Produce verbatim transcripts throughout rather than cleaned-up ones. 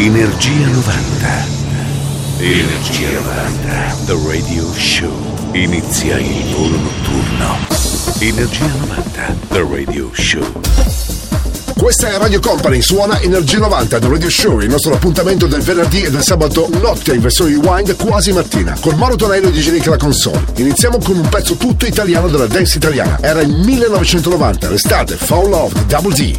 Energia novanta. Energia novanta. The Radio Show. Inizia il volo notturno. Energia novanta. The Radio Show. Questa è Radio Company, suona Energia novanta, The Radio Show, il nostro appuntamento del venerdì e del sabato notte in versione rewind quasi mattina, con Mauro Tonello e D J Nick alla console. Iniziamo con un pezzo tutto italiano della dance italiana. Era il millenovecentonovanta, l'estate, Fall Love di Double D.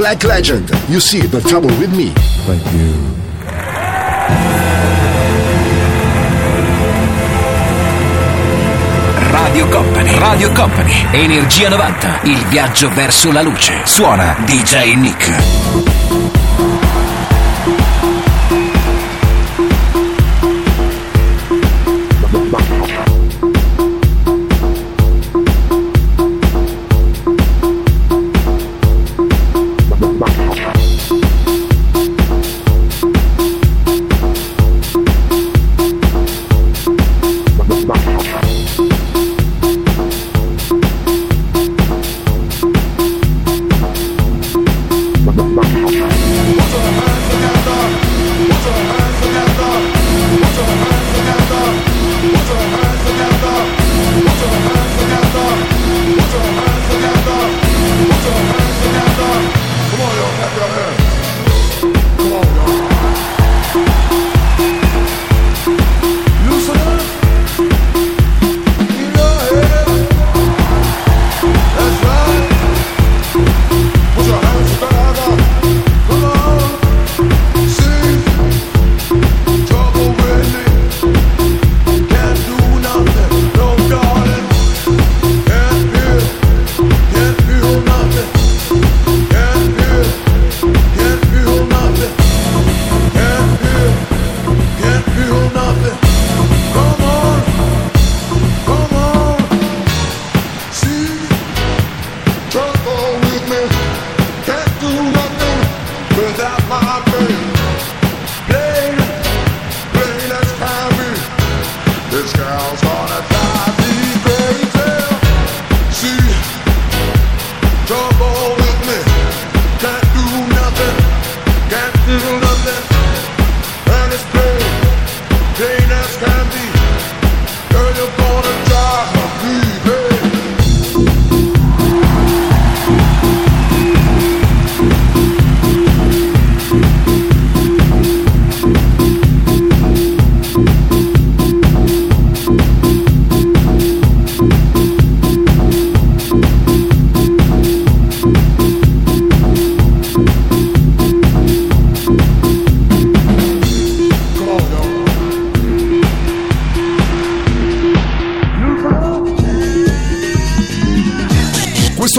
Black Legend, You See the Trouble with Me. Thank you. Radio Company, Radio Company, Energia novanta, il viaggio verso la luce. Suona D J Nick.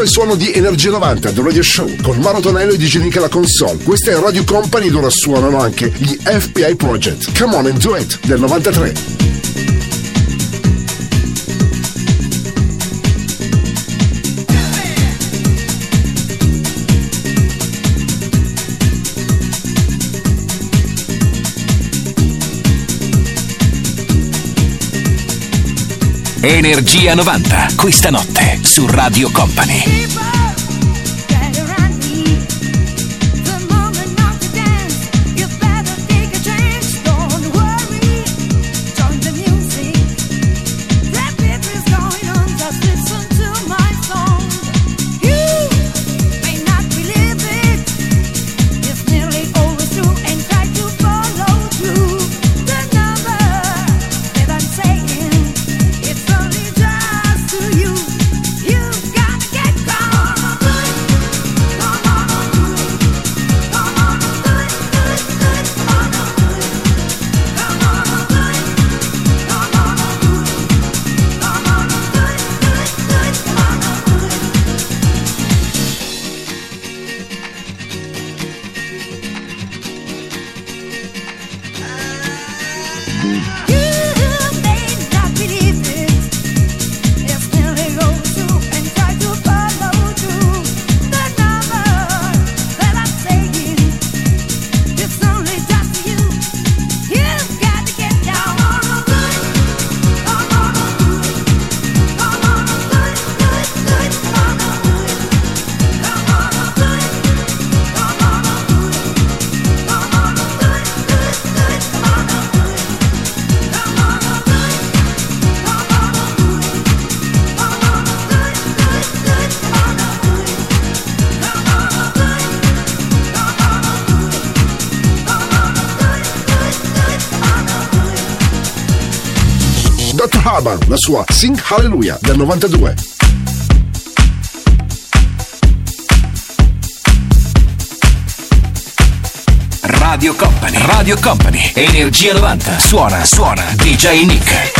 Il suono di Energia novanta del Radio Show con Mauro Tonello e D J Nick alla console. Questa è Radio Company, dove suonano anche gli F B I Project. Come on and do it del novantatré. Energia novanta, questa notte su Radio Company. La sua Sing Hallelujah del novantadue. Radio Company, Radio Company, Energia novanta. Suona, suona D J Nick.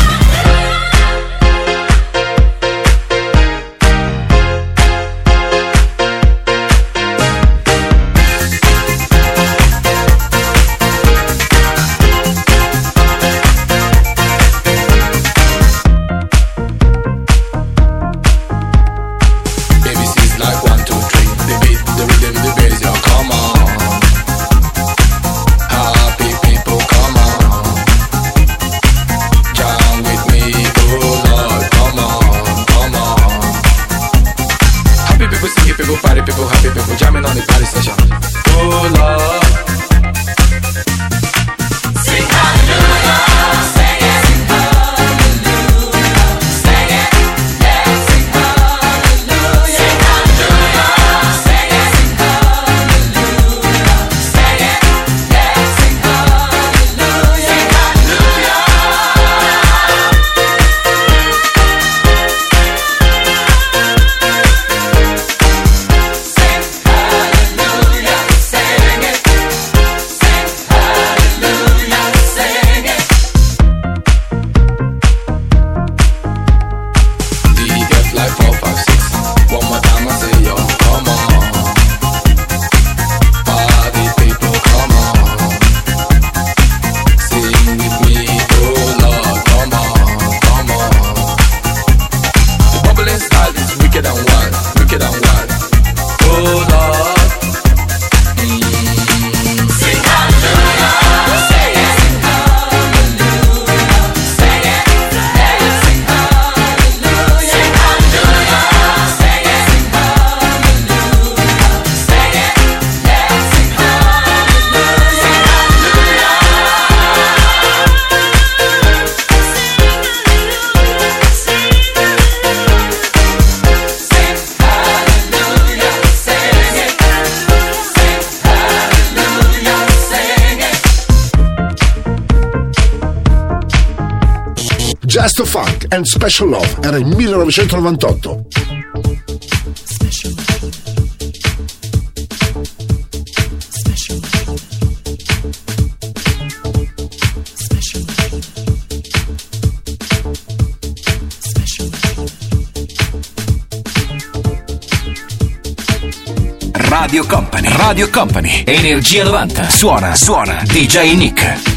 Just Funk and Special Love era il millenovecentonovantotto. Radio Company, Radio Company, Energia novanta. Suona, suona D J Nick.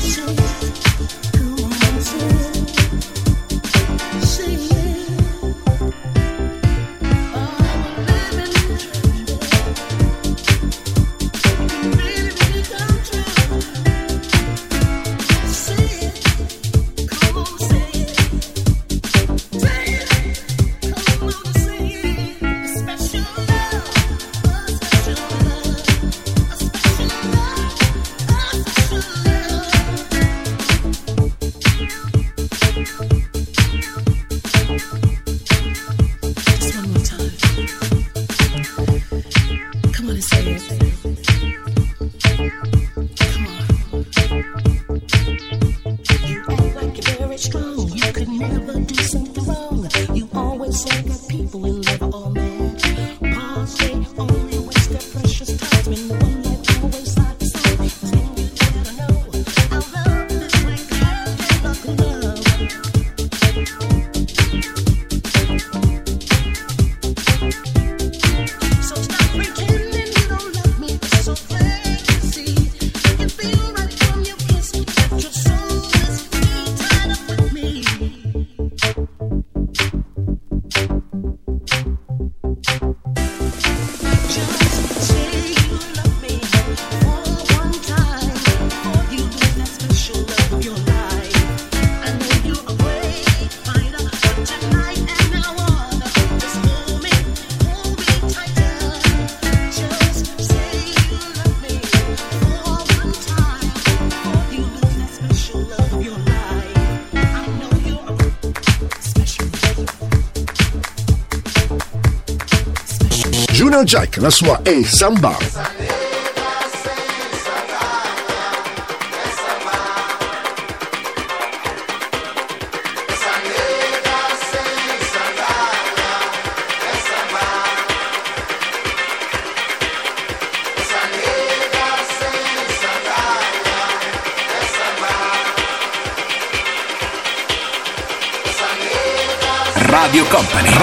Jack, la sua è Samba. Radio Company,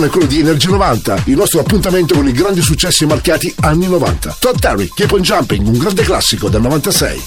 È quello di Energia novanta, il nostro appuntamento con i grandi successi marchiati anni novanta. Todd Terry, Keep on Jumping, un grande classico del novantasei.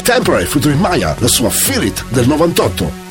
Temporary featuring Maya, la sua Feel It del novantotto.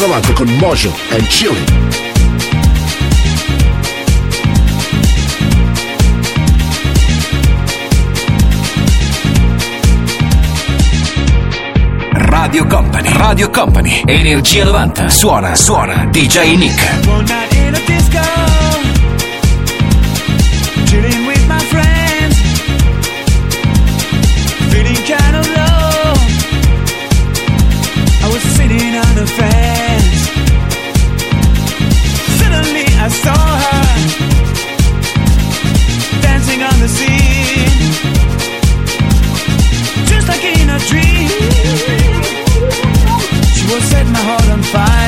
Avanti con Mojo and Chili. Radio Company, Radio Company, Energia novanta. Suona, suona D J Nick. Set my heart on fire.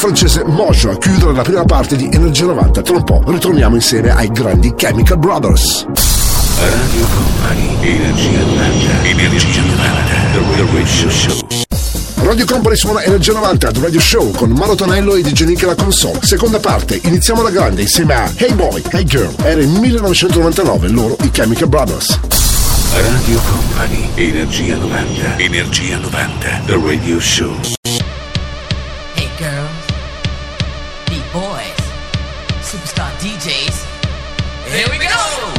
il francese Mojo a chiudere la prima parte di Energia novanta. Tra un po' ritorniamo insieme ai grandi Chemical Brothers. Radio Company, Energia novanta, Energia novanta, Radio Company suona Energia novanta al Radio Show con Mauro Tonello e D J Nick alla console. Seconda parte, iniziamo alla grande insieme a Hey Boy, Hey Girl. Era il millenovecentonovantanove, loro i Chemical Brothers. Radio Company, Energia novanta, Energia novanta, The Radio Show. Hey girls, hey boys, superstar D Js, here we go!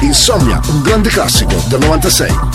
Insomnia, un grande classico del novantasei.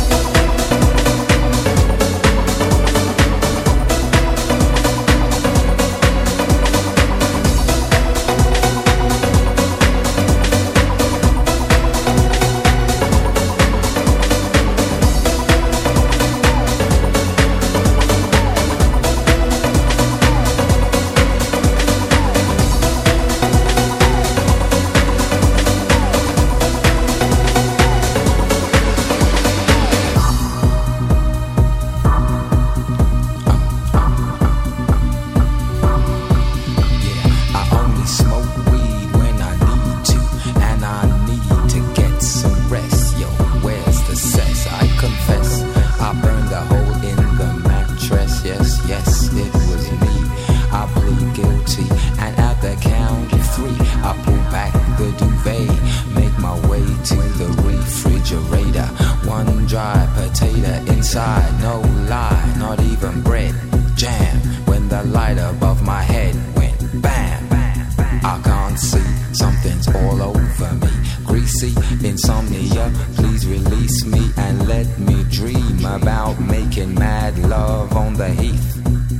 Above my head went bam, bam, bam. I can't see something. something's all over me. Greasy insomnia, please release me and let me dream about making mad love on the heath.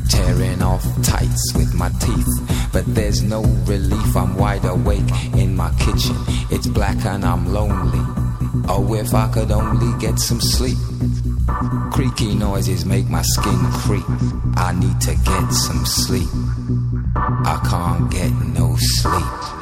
Tearing off tights with my teeth, but there's no relief. I'm wide awake in my kitchen. It's black and I'm lonely. Oh, if I could only get some sleep. Creaky noises make my skin creep. I need to get some sleep. I can't get no sleep.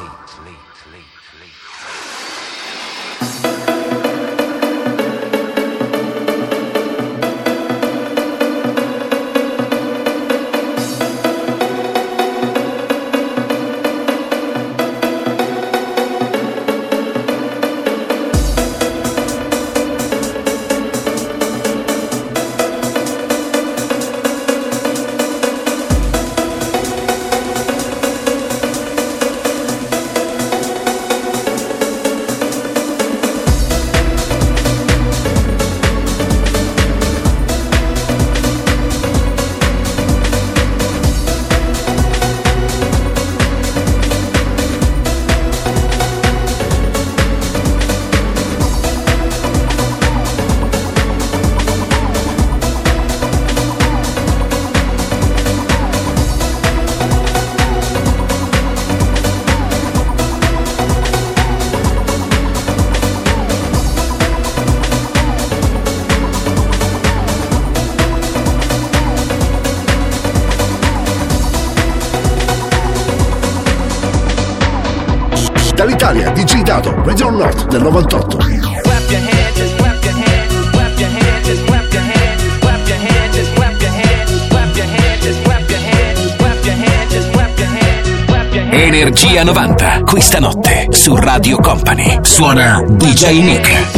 Dall'Italia, digitato, Region Nord del novantotto. Energia novanta, questa notte su Radio Company. Suona D J Nick.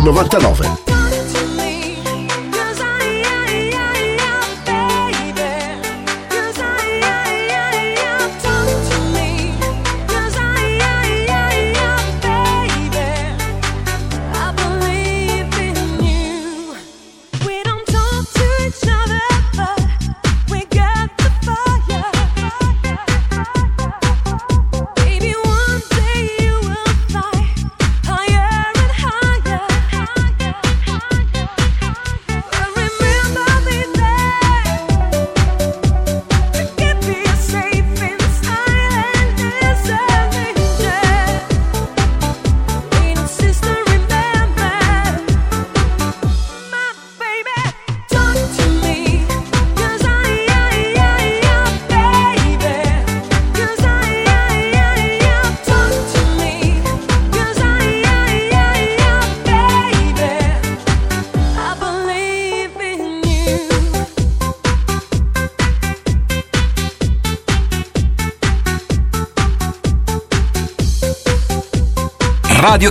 novantanove. Radio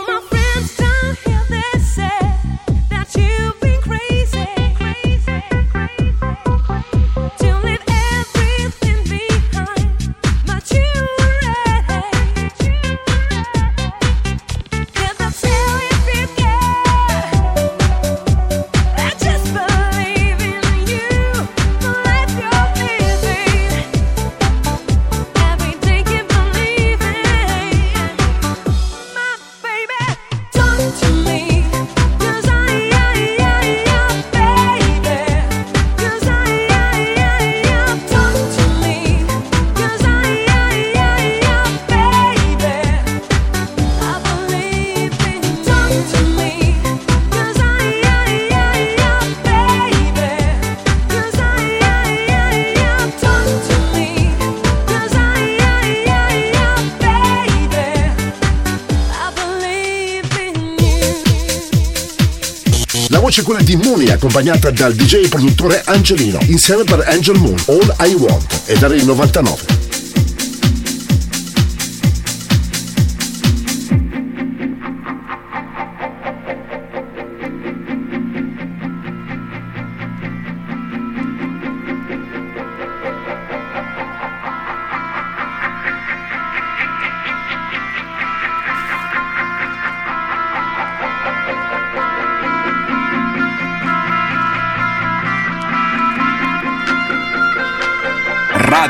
C'è quella di Mooney, accompagnata dal D J produttore Angelino, insieme per Angel Moon, All I Want, ed era il novantanove.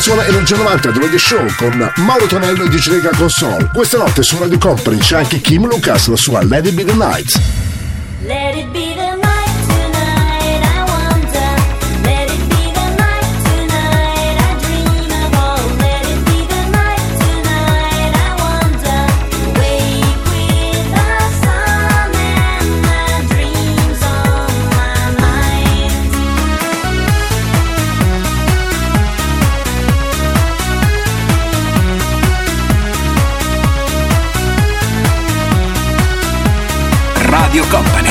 Suona Energia novanta The Radio Show con Mauro Tonello e D J Nick console. Questa notte su Radio Company c'è anche Kim Lucas, la sua Let It Be The Night. Let it be the night tonight, I wonder. Let it be the night tonight, I dream of all. Let it be the night tonight, I wonder. Wake with the sun and the dreams on my mind. Radio Company,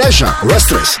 Amnesia, Restless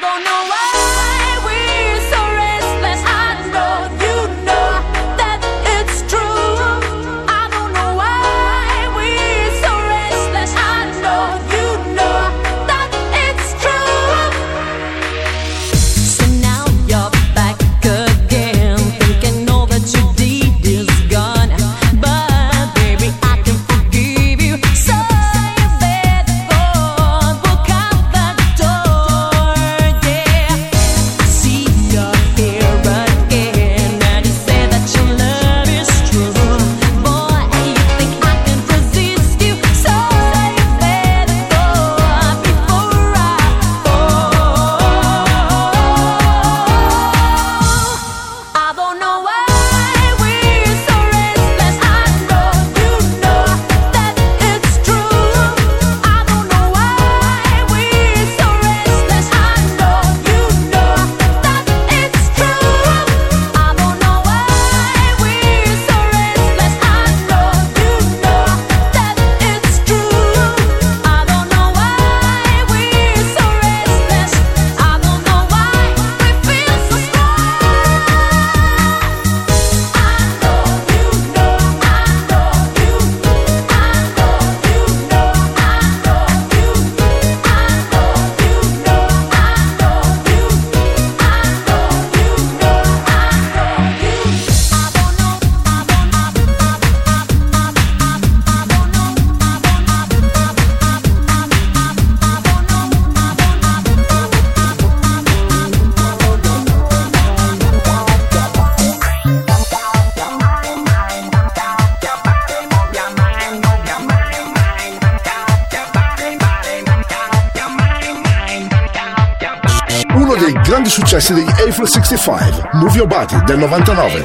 Successi degli Eiffel sessantacinque, Move Your Body del novantanove.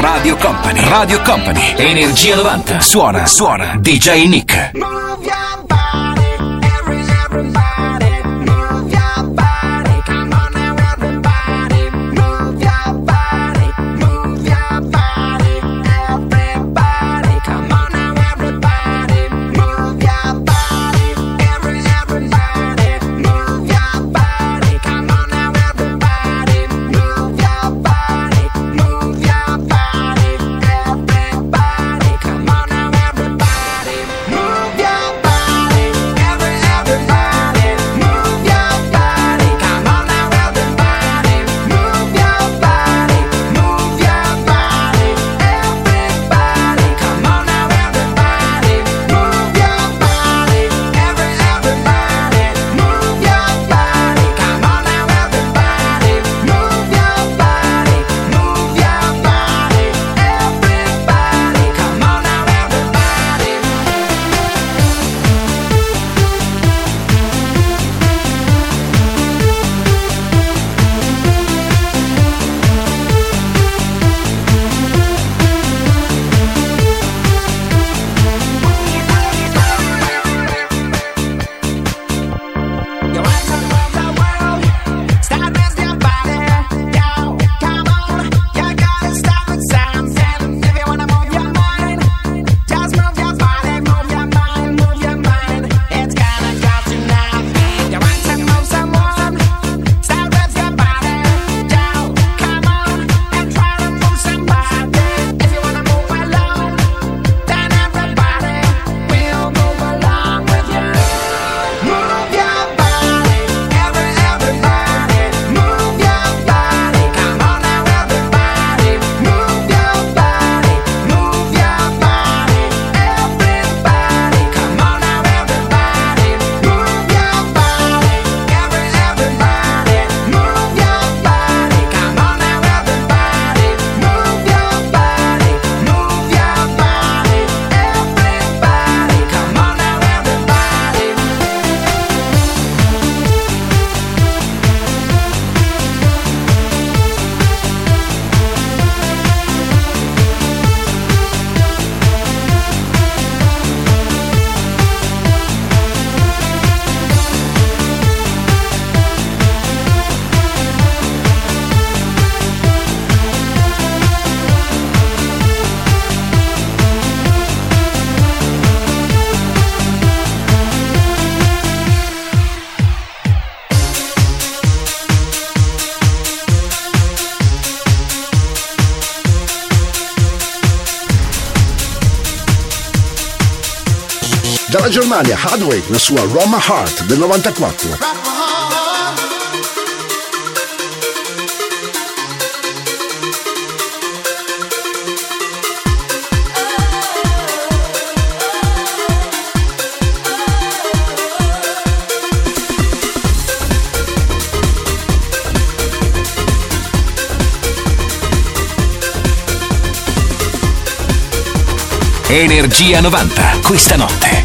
Radio Company, Radio Company, Energia novanta, suona, suona, D J Nick. Bye. Germania, Hardway, la sua Rock My Heart del novantaquattro. Energia novanta, questa notte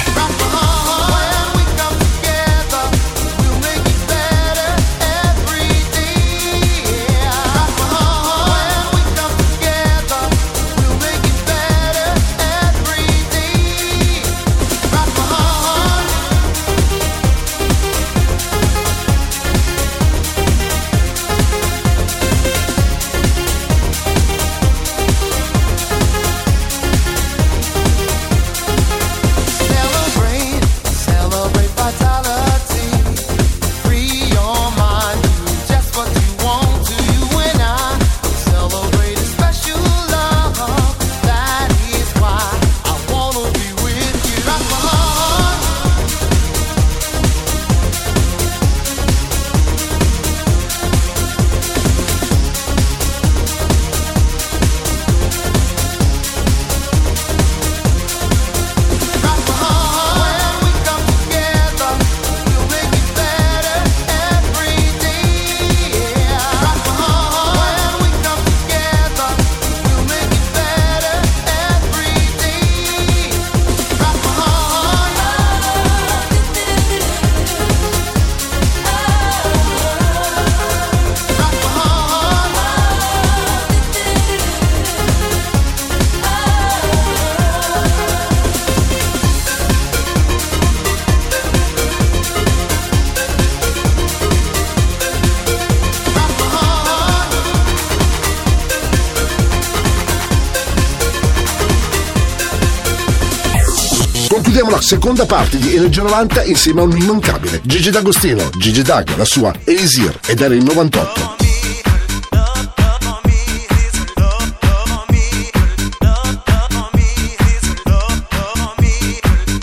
Seconda parte di Energia novanta insieme a un immancabile Gigi D'Agostino, Gigi D'Ag, la sua Elisir, ed era il novantotto.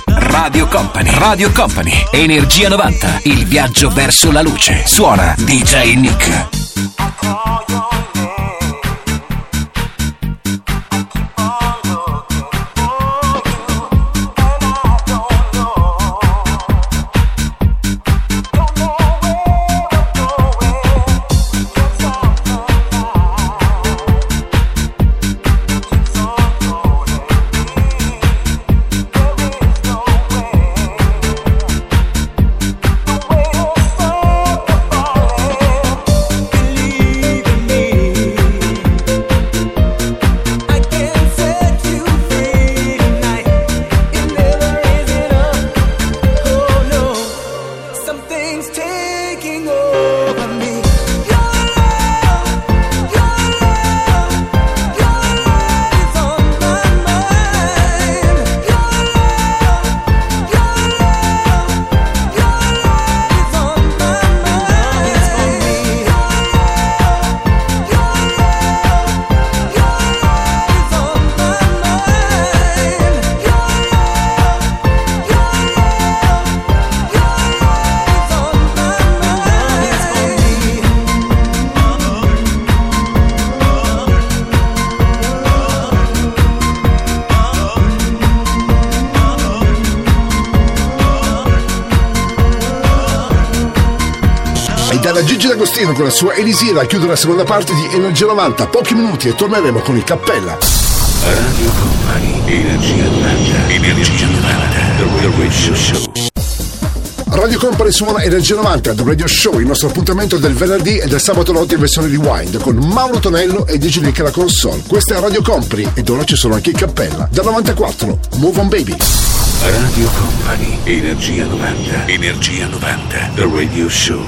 Radio Company, Radio Company, Energia novanta, il viaggio verso la luce. Suona D J Nick. Con la sua Elisira chiude la seconda parte di Energia novanta. Pochi minuti e torneremo con il Cappella. Radio Company, Energia novanta, Energia novanta, The Radio Show. Radio Company suona Energia novanta, The Radio Show, il nostro appuntamento del venerdì e del sabato notte in versione rewind con Mauro Tonello e D J Nick alla console. Questa è Radio Company ed ora ci sono anche il Cappella. Dal novantaquattro, Move On Baby. Radio Company, Energia novanta, Energia novanta, The Radio Show.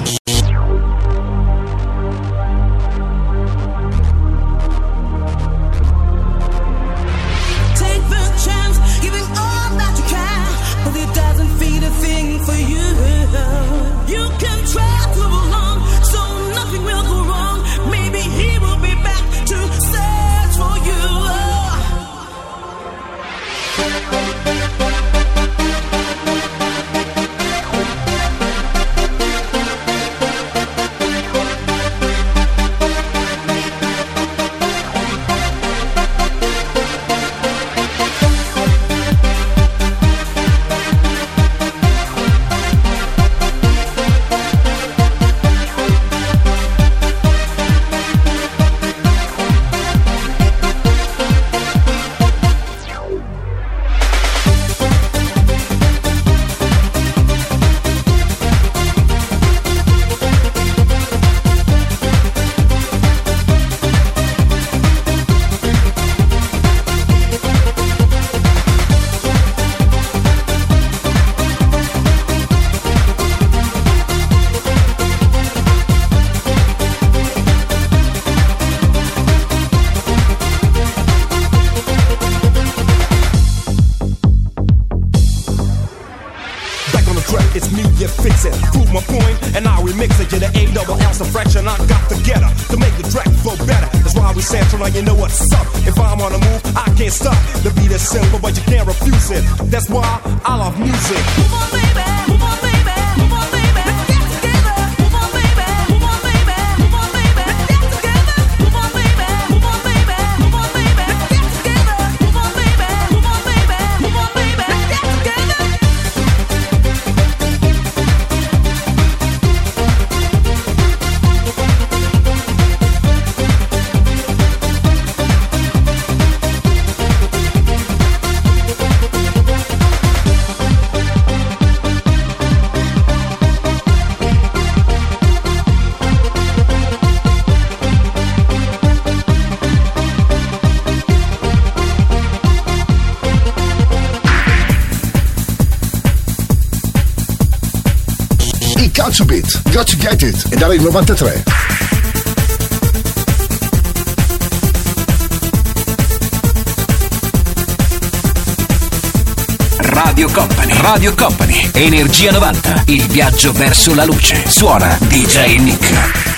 prove my point, and I remix it. You're the A double ounce of fraction I got together to make the track flow better. That's why we sample, now you know what's up. If I'm on the move, I can't stop. The beat is simple, but you can't refuse it. That's why I love music. Move on, baby. Move on, baby. Move on, baby. Let's get together. Move on, baby. Move on, baby. Move on, baby. Let's get together. Move on, baby. Move on, baby. Move on, baby. Let's get together. Move on, baby. Move on, baby. Move on, baby. Let's get together. Culture Beat, Got to Get It, ed era il novantatré. Radio Company, Radio Company, Energia novanta, il viaggio verso la luce. Suona D J Nick.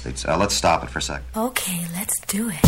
This. Uh, let's stop it for a sec. Okay, let's do it.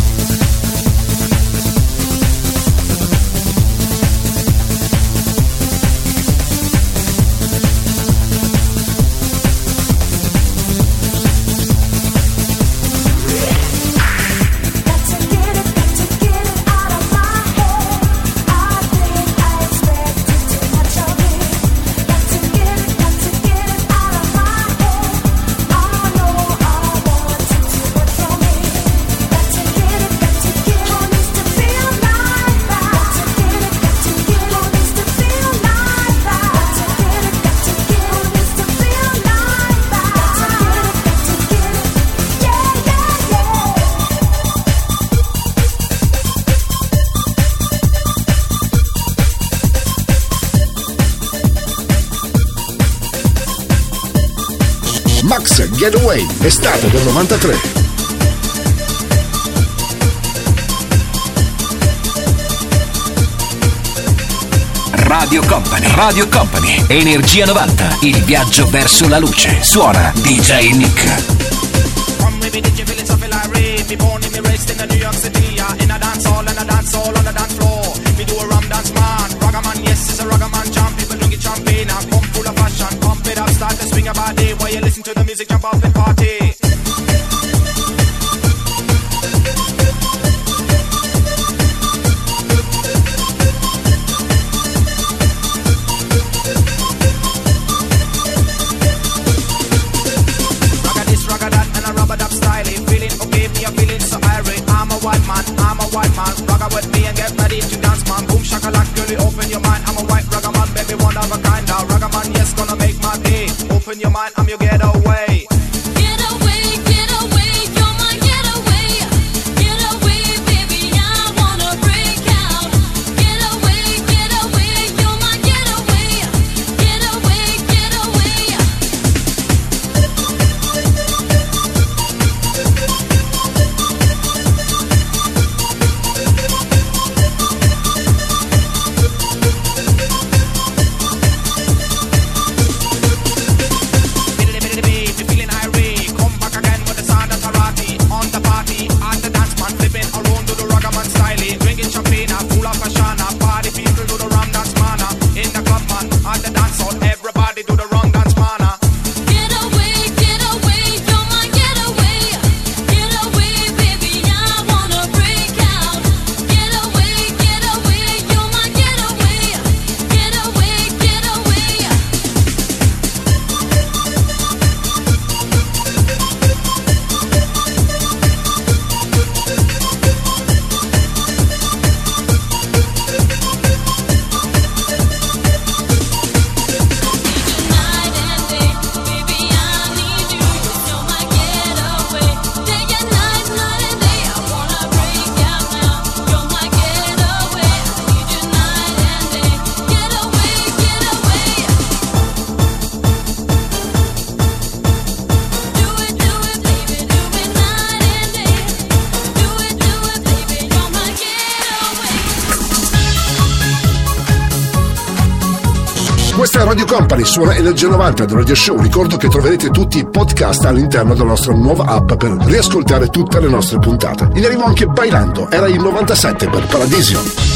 Getaway, estate del novantatré. Radio Company, Radio Company, Energia novanta, il viaggio verso la luce. Suona D J Nick. While you listen to the music, jump up and party. you're feeling so irate. I'm a white man, I'm a white man. Rock out with me and get ready to dance, man. Boom shakalak, girlie, open your mind. I'm a white rock man, baby, one of a kind. Now rock man, yes, gonna make my day. Open your mind, I'm your getaway. Radio Company suona Energia novanta del Radio Show. Ricordo che troverete tutti i podcast all'interno della nostra nuova app per riascoltare tutte le nostre puntate. In arrivo anche Bailando, era il novantasette per Paradisio. Adiós.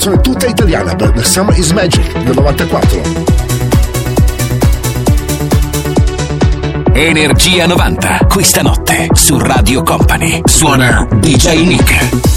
produzione tutta italiana per The Summer Is Magic del novantaquattro. Energia novanta, questa notte su Radio Company suona D J Nick.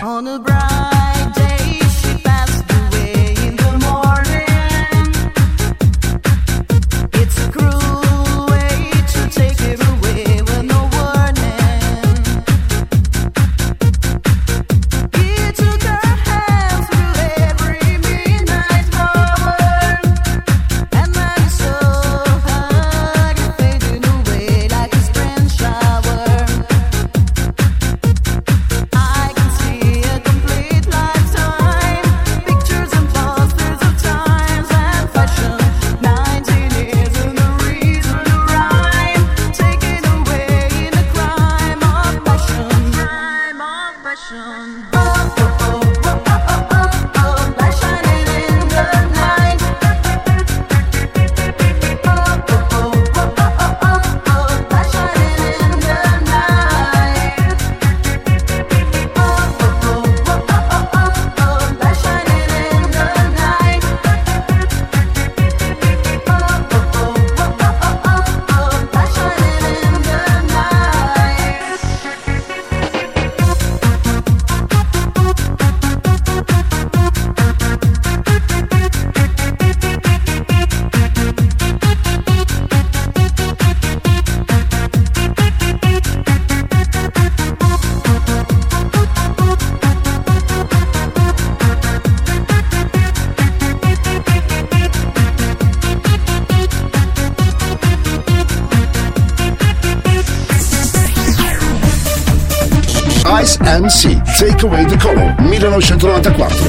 Sì, Take Away the Color, millenovecentonovantaquattro.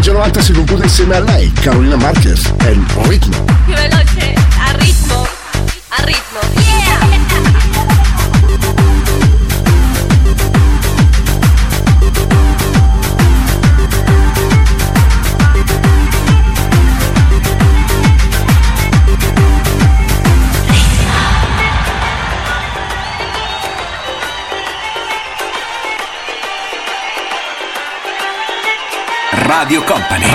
Genovata si conclude insieme a lei, Carolina Marquez, e il ritmo. Più veloce, al ritmo, al ritmo. Yeah! Radio Company,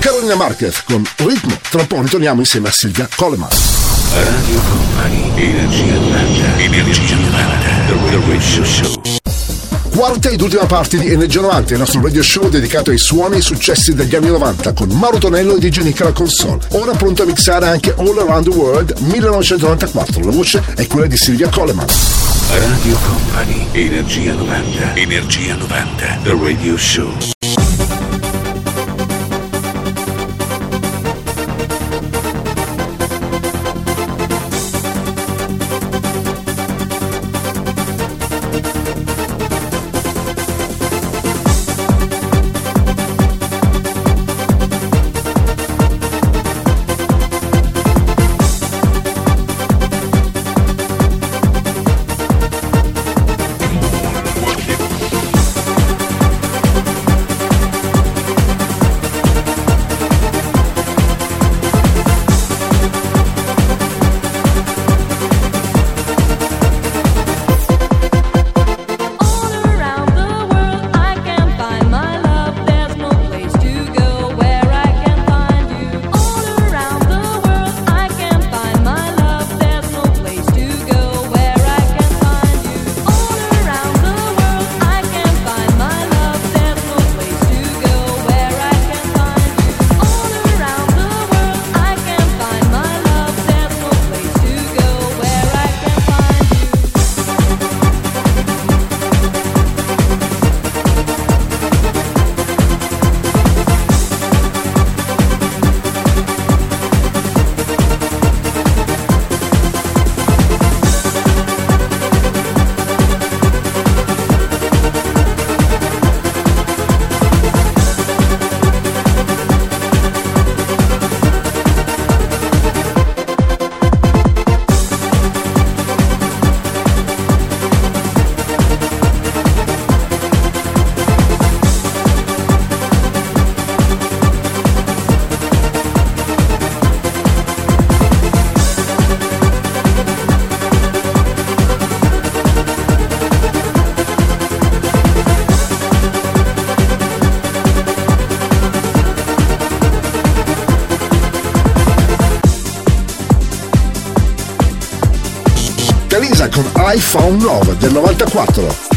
Carolina Marquez con Ritmo. Tra poco ritorniamo insieme a Sylvia Coleman. Radio Company, Energia novanta, Energia novanta, The Radio Show. Quarta ed ultima parte di Energia novanta, il nostro radio show dedicato ai suoni e successi degli anni novanta, con Mauro Tonello e D J Nick alla console. Ora pronto a mixare anche All Around the World millenovecentonovantaquattro. La voce è quella di Sylvia Coleman. Radio Company, Energia novanta, Energia novanta, The Radio Show. Lisa con I Found Love del novantaquattro.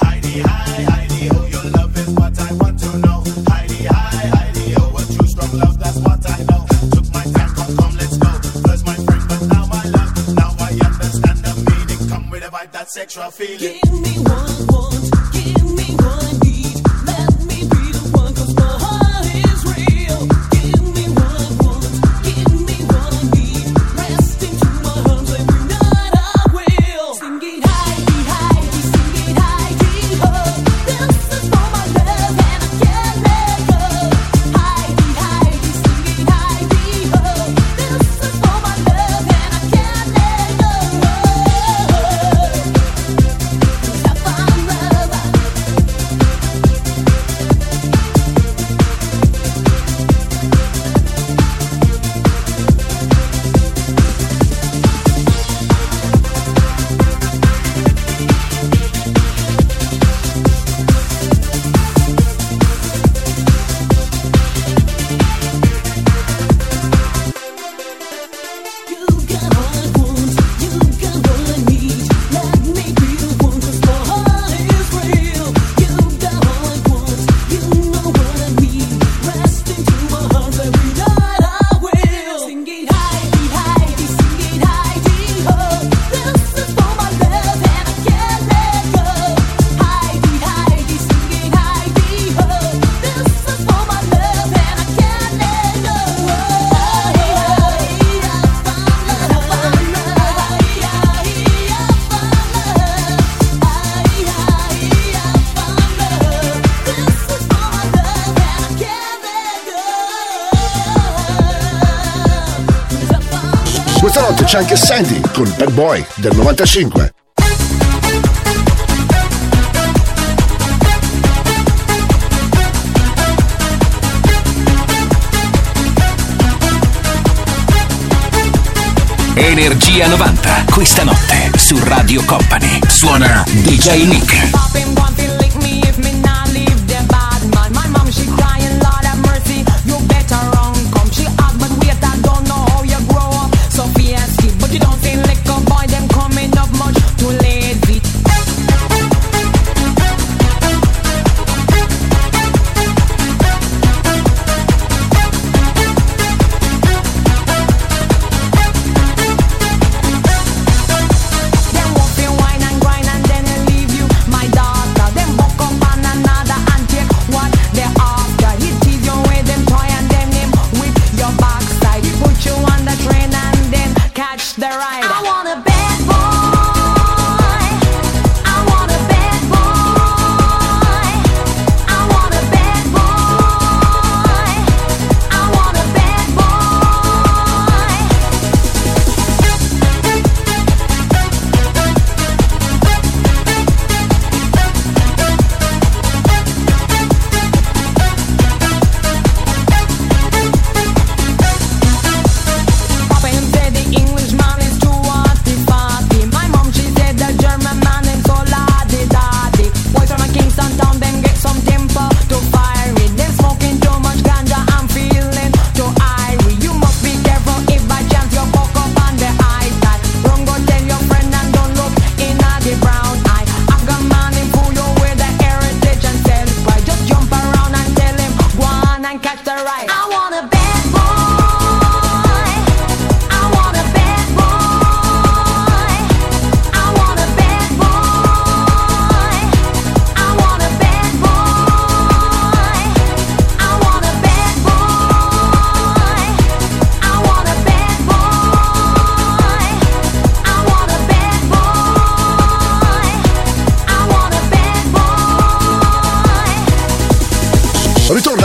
C'è anche Sandy con Bad Boy del novantacinque. Energia novanta, questa notte su Radio Company suona D J Nick. Dog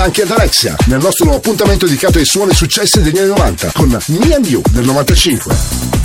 anche ad Alexia nel nostro appuntamento dedicato ai suoni successi degli anni novanta con Me and You del novantacinque.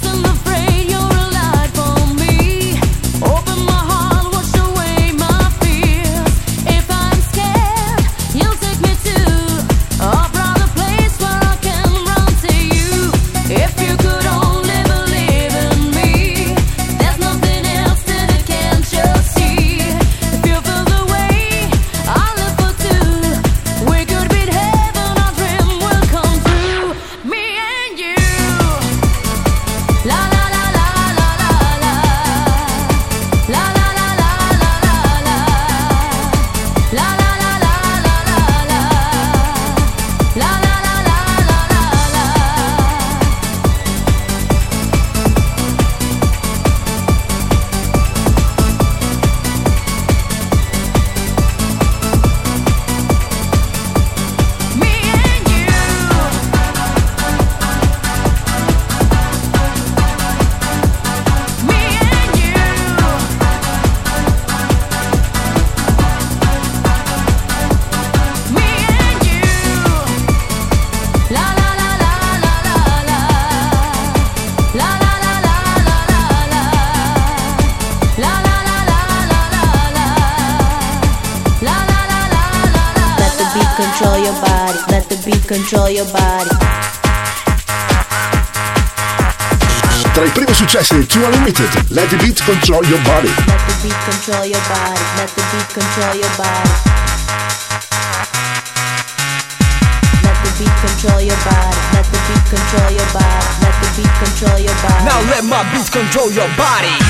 Control your body. Tra i primi successi di Two Unlimited, Let the Beat Control Your Body. Let the beat control your body. Let the beat control your body. Let the beat control your body. Let the beat control your body. Let the beat control your body. Now let my beat control your body.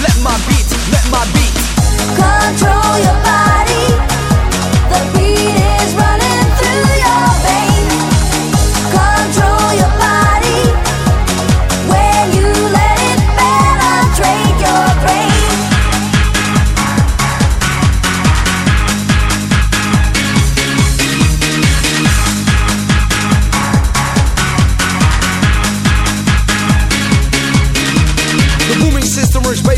Let my beat, let my beat control your body. The beat is running through your veins. Control your body when you let it penetrate your brain.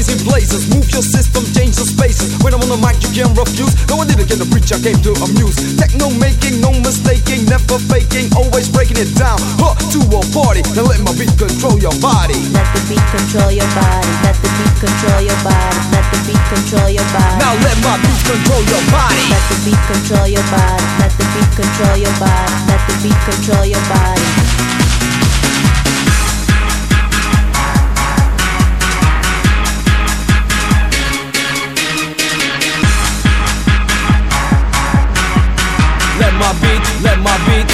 Blazing blazers, move your system, change the spaces. When I'm on the mic you can't refuse. No one even can preach, I came to amuse. Techno making, no mistaking, never faking, always breaking it down. Huh, to a party, now let my beat control your body. Let the beat control your body. Let the beat control your body. Let the beat control your body. Now let my beat control your body. Let the beat control your body. Let the beat control your body. Let the beat control your body. Let my beat, let my beat.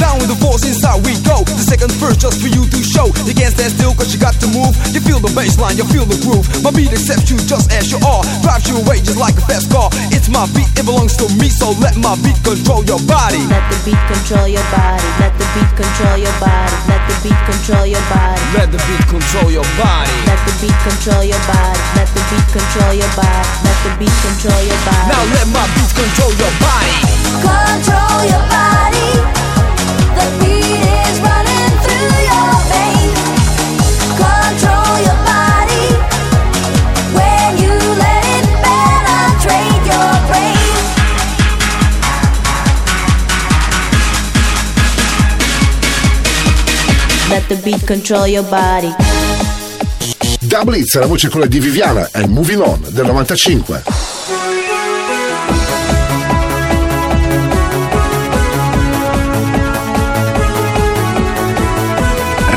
Now with the force inside we go. The second verse just for you to show. You can't stand still cause you got to move. You feel the bassline, you feel the groove. My beat accepts you just as you are. Drives you away just like a fast car. It's my beat, it belongs to me. So let my beat control your body. Let the beat control your body. Let the beat control your body. Let Let the beat control your body. Let the beat control your body. Let the beat control your body. Let the beat control your body. Let the beat control your body. Now let my beat control your body. Control your body. The beat is running through your veins. Control your body when you let it. control your body. Da Blitz, la voce quella di Viviana e Moving On del novantacinque.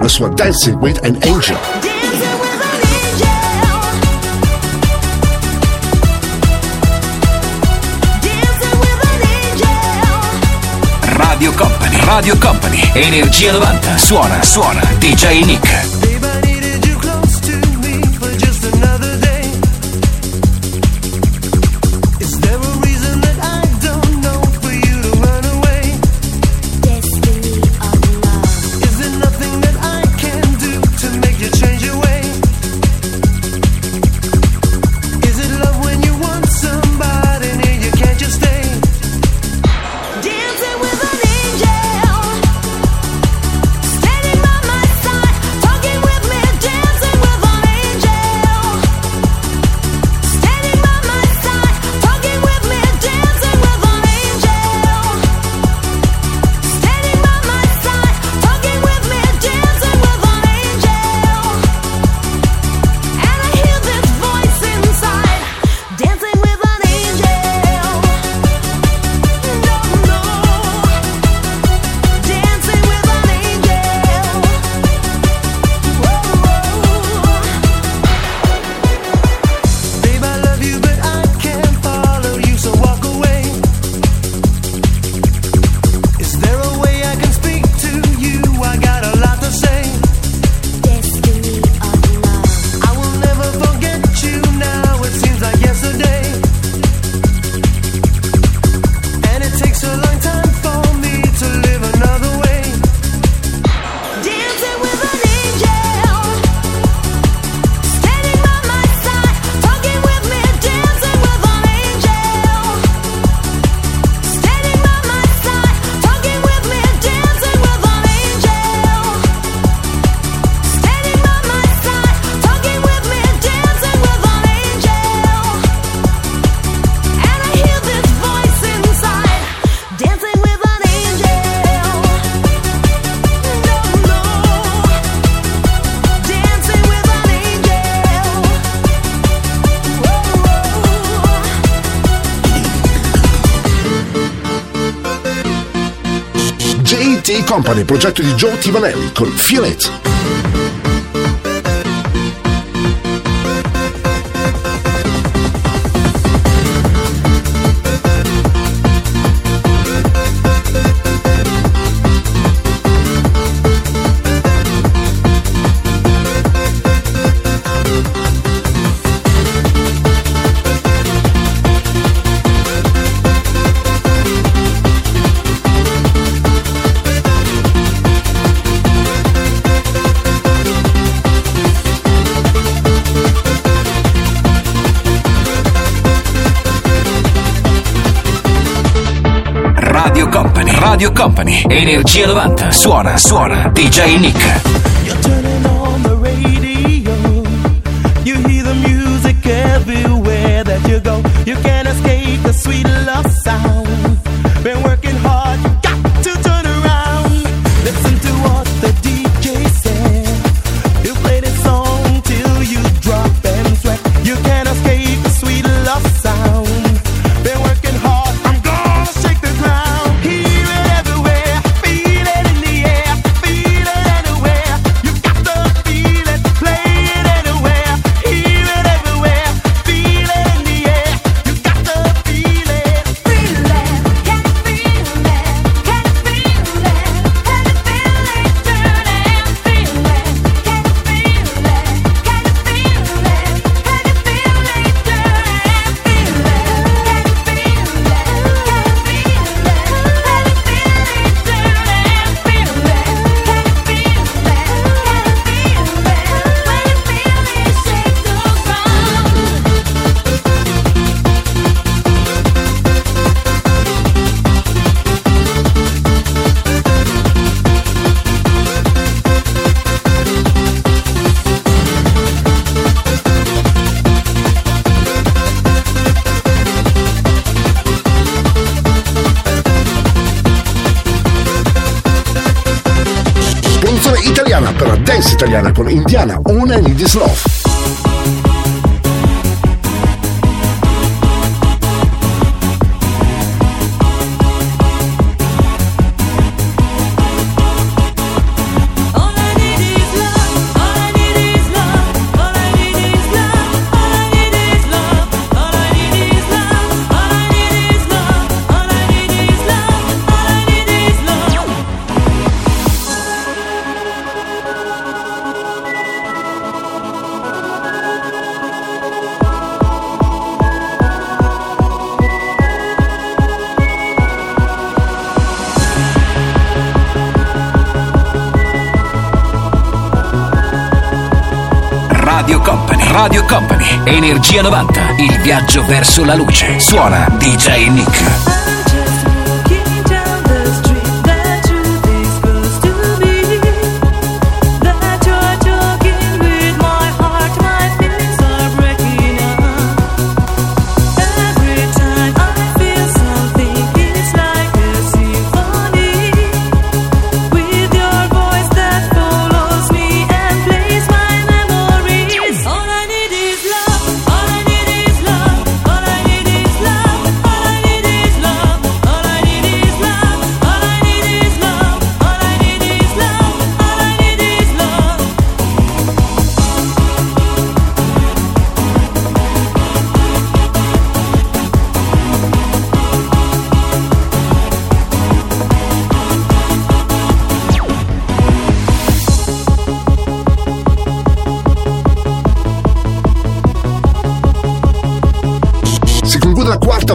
La sua Dancing with an Angel. Radio Company, Radio Company, Energia novanta, suona, suona, D J Nick. Company, progetto di Joe Tivanelli con Feel It. Radio Company, Energia novanta. Suona, suona, D J Nick. Italiana con Indiana, una in this love. Radio Company, Energia novanta, il viaggio verso la luce. Suona D J Nick.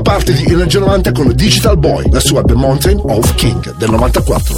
Parte di Energia novanta con Digital Boy, la sua The Mountain of King del novantaquattro.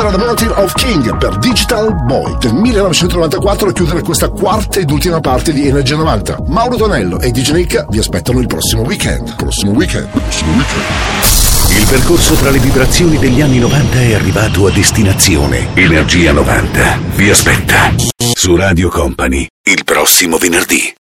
era The Mountain of King per Digital Boy del millenovecentonovantaquattro, a chiudere questa quarta ed ultima parte di Energia novanta. Mauro Tonello e D J Nick vi aspettano il prossimo weekend. Prossimo weekend, prossimo weekend. Il percorso tra le vibrazioni degli anni novanta è arrivato a destinazione. Energia novanta vi aspetta su Radio Company il prossimo venerdì.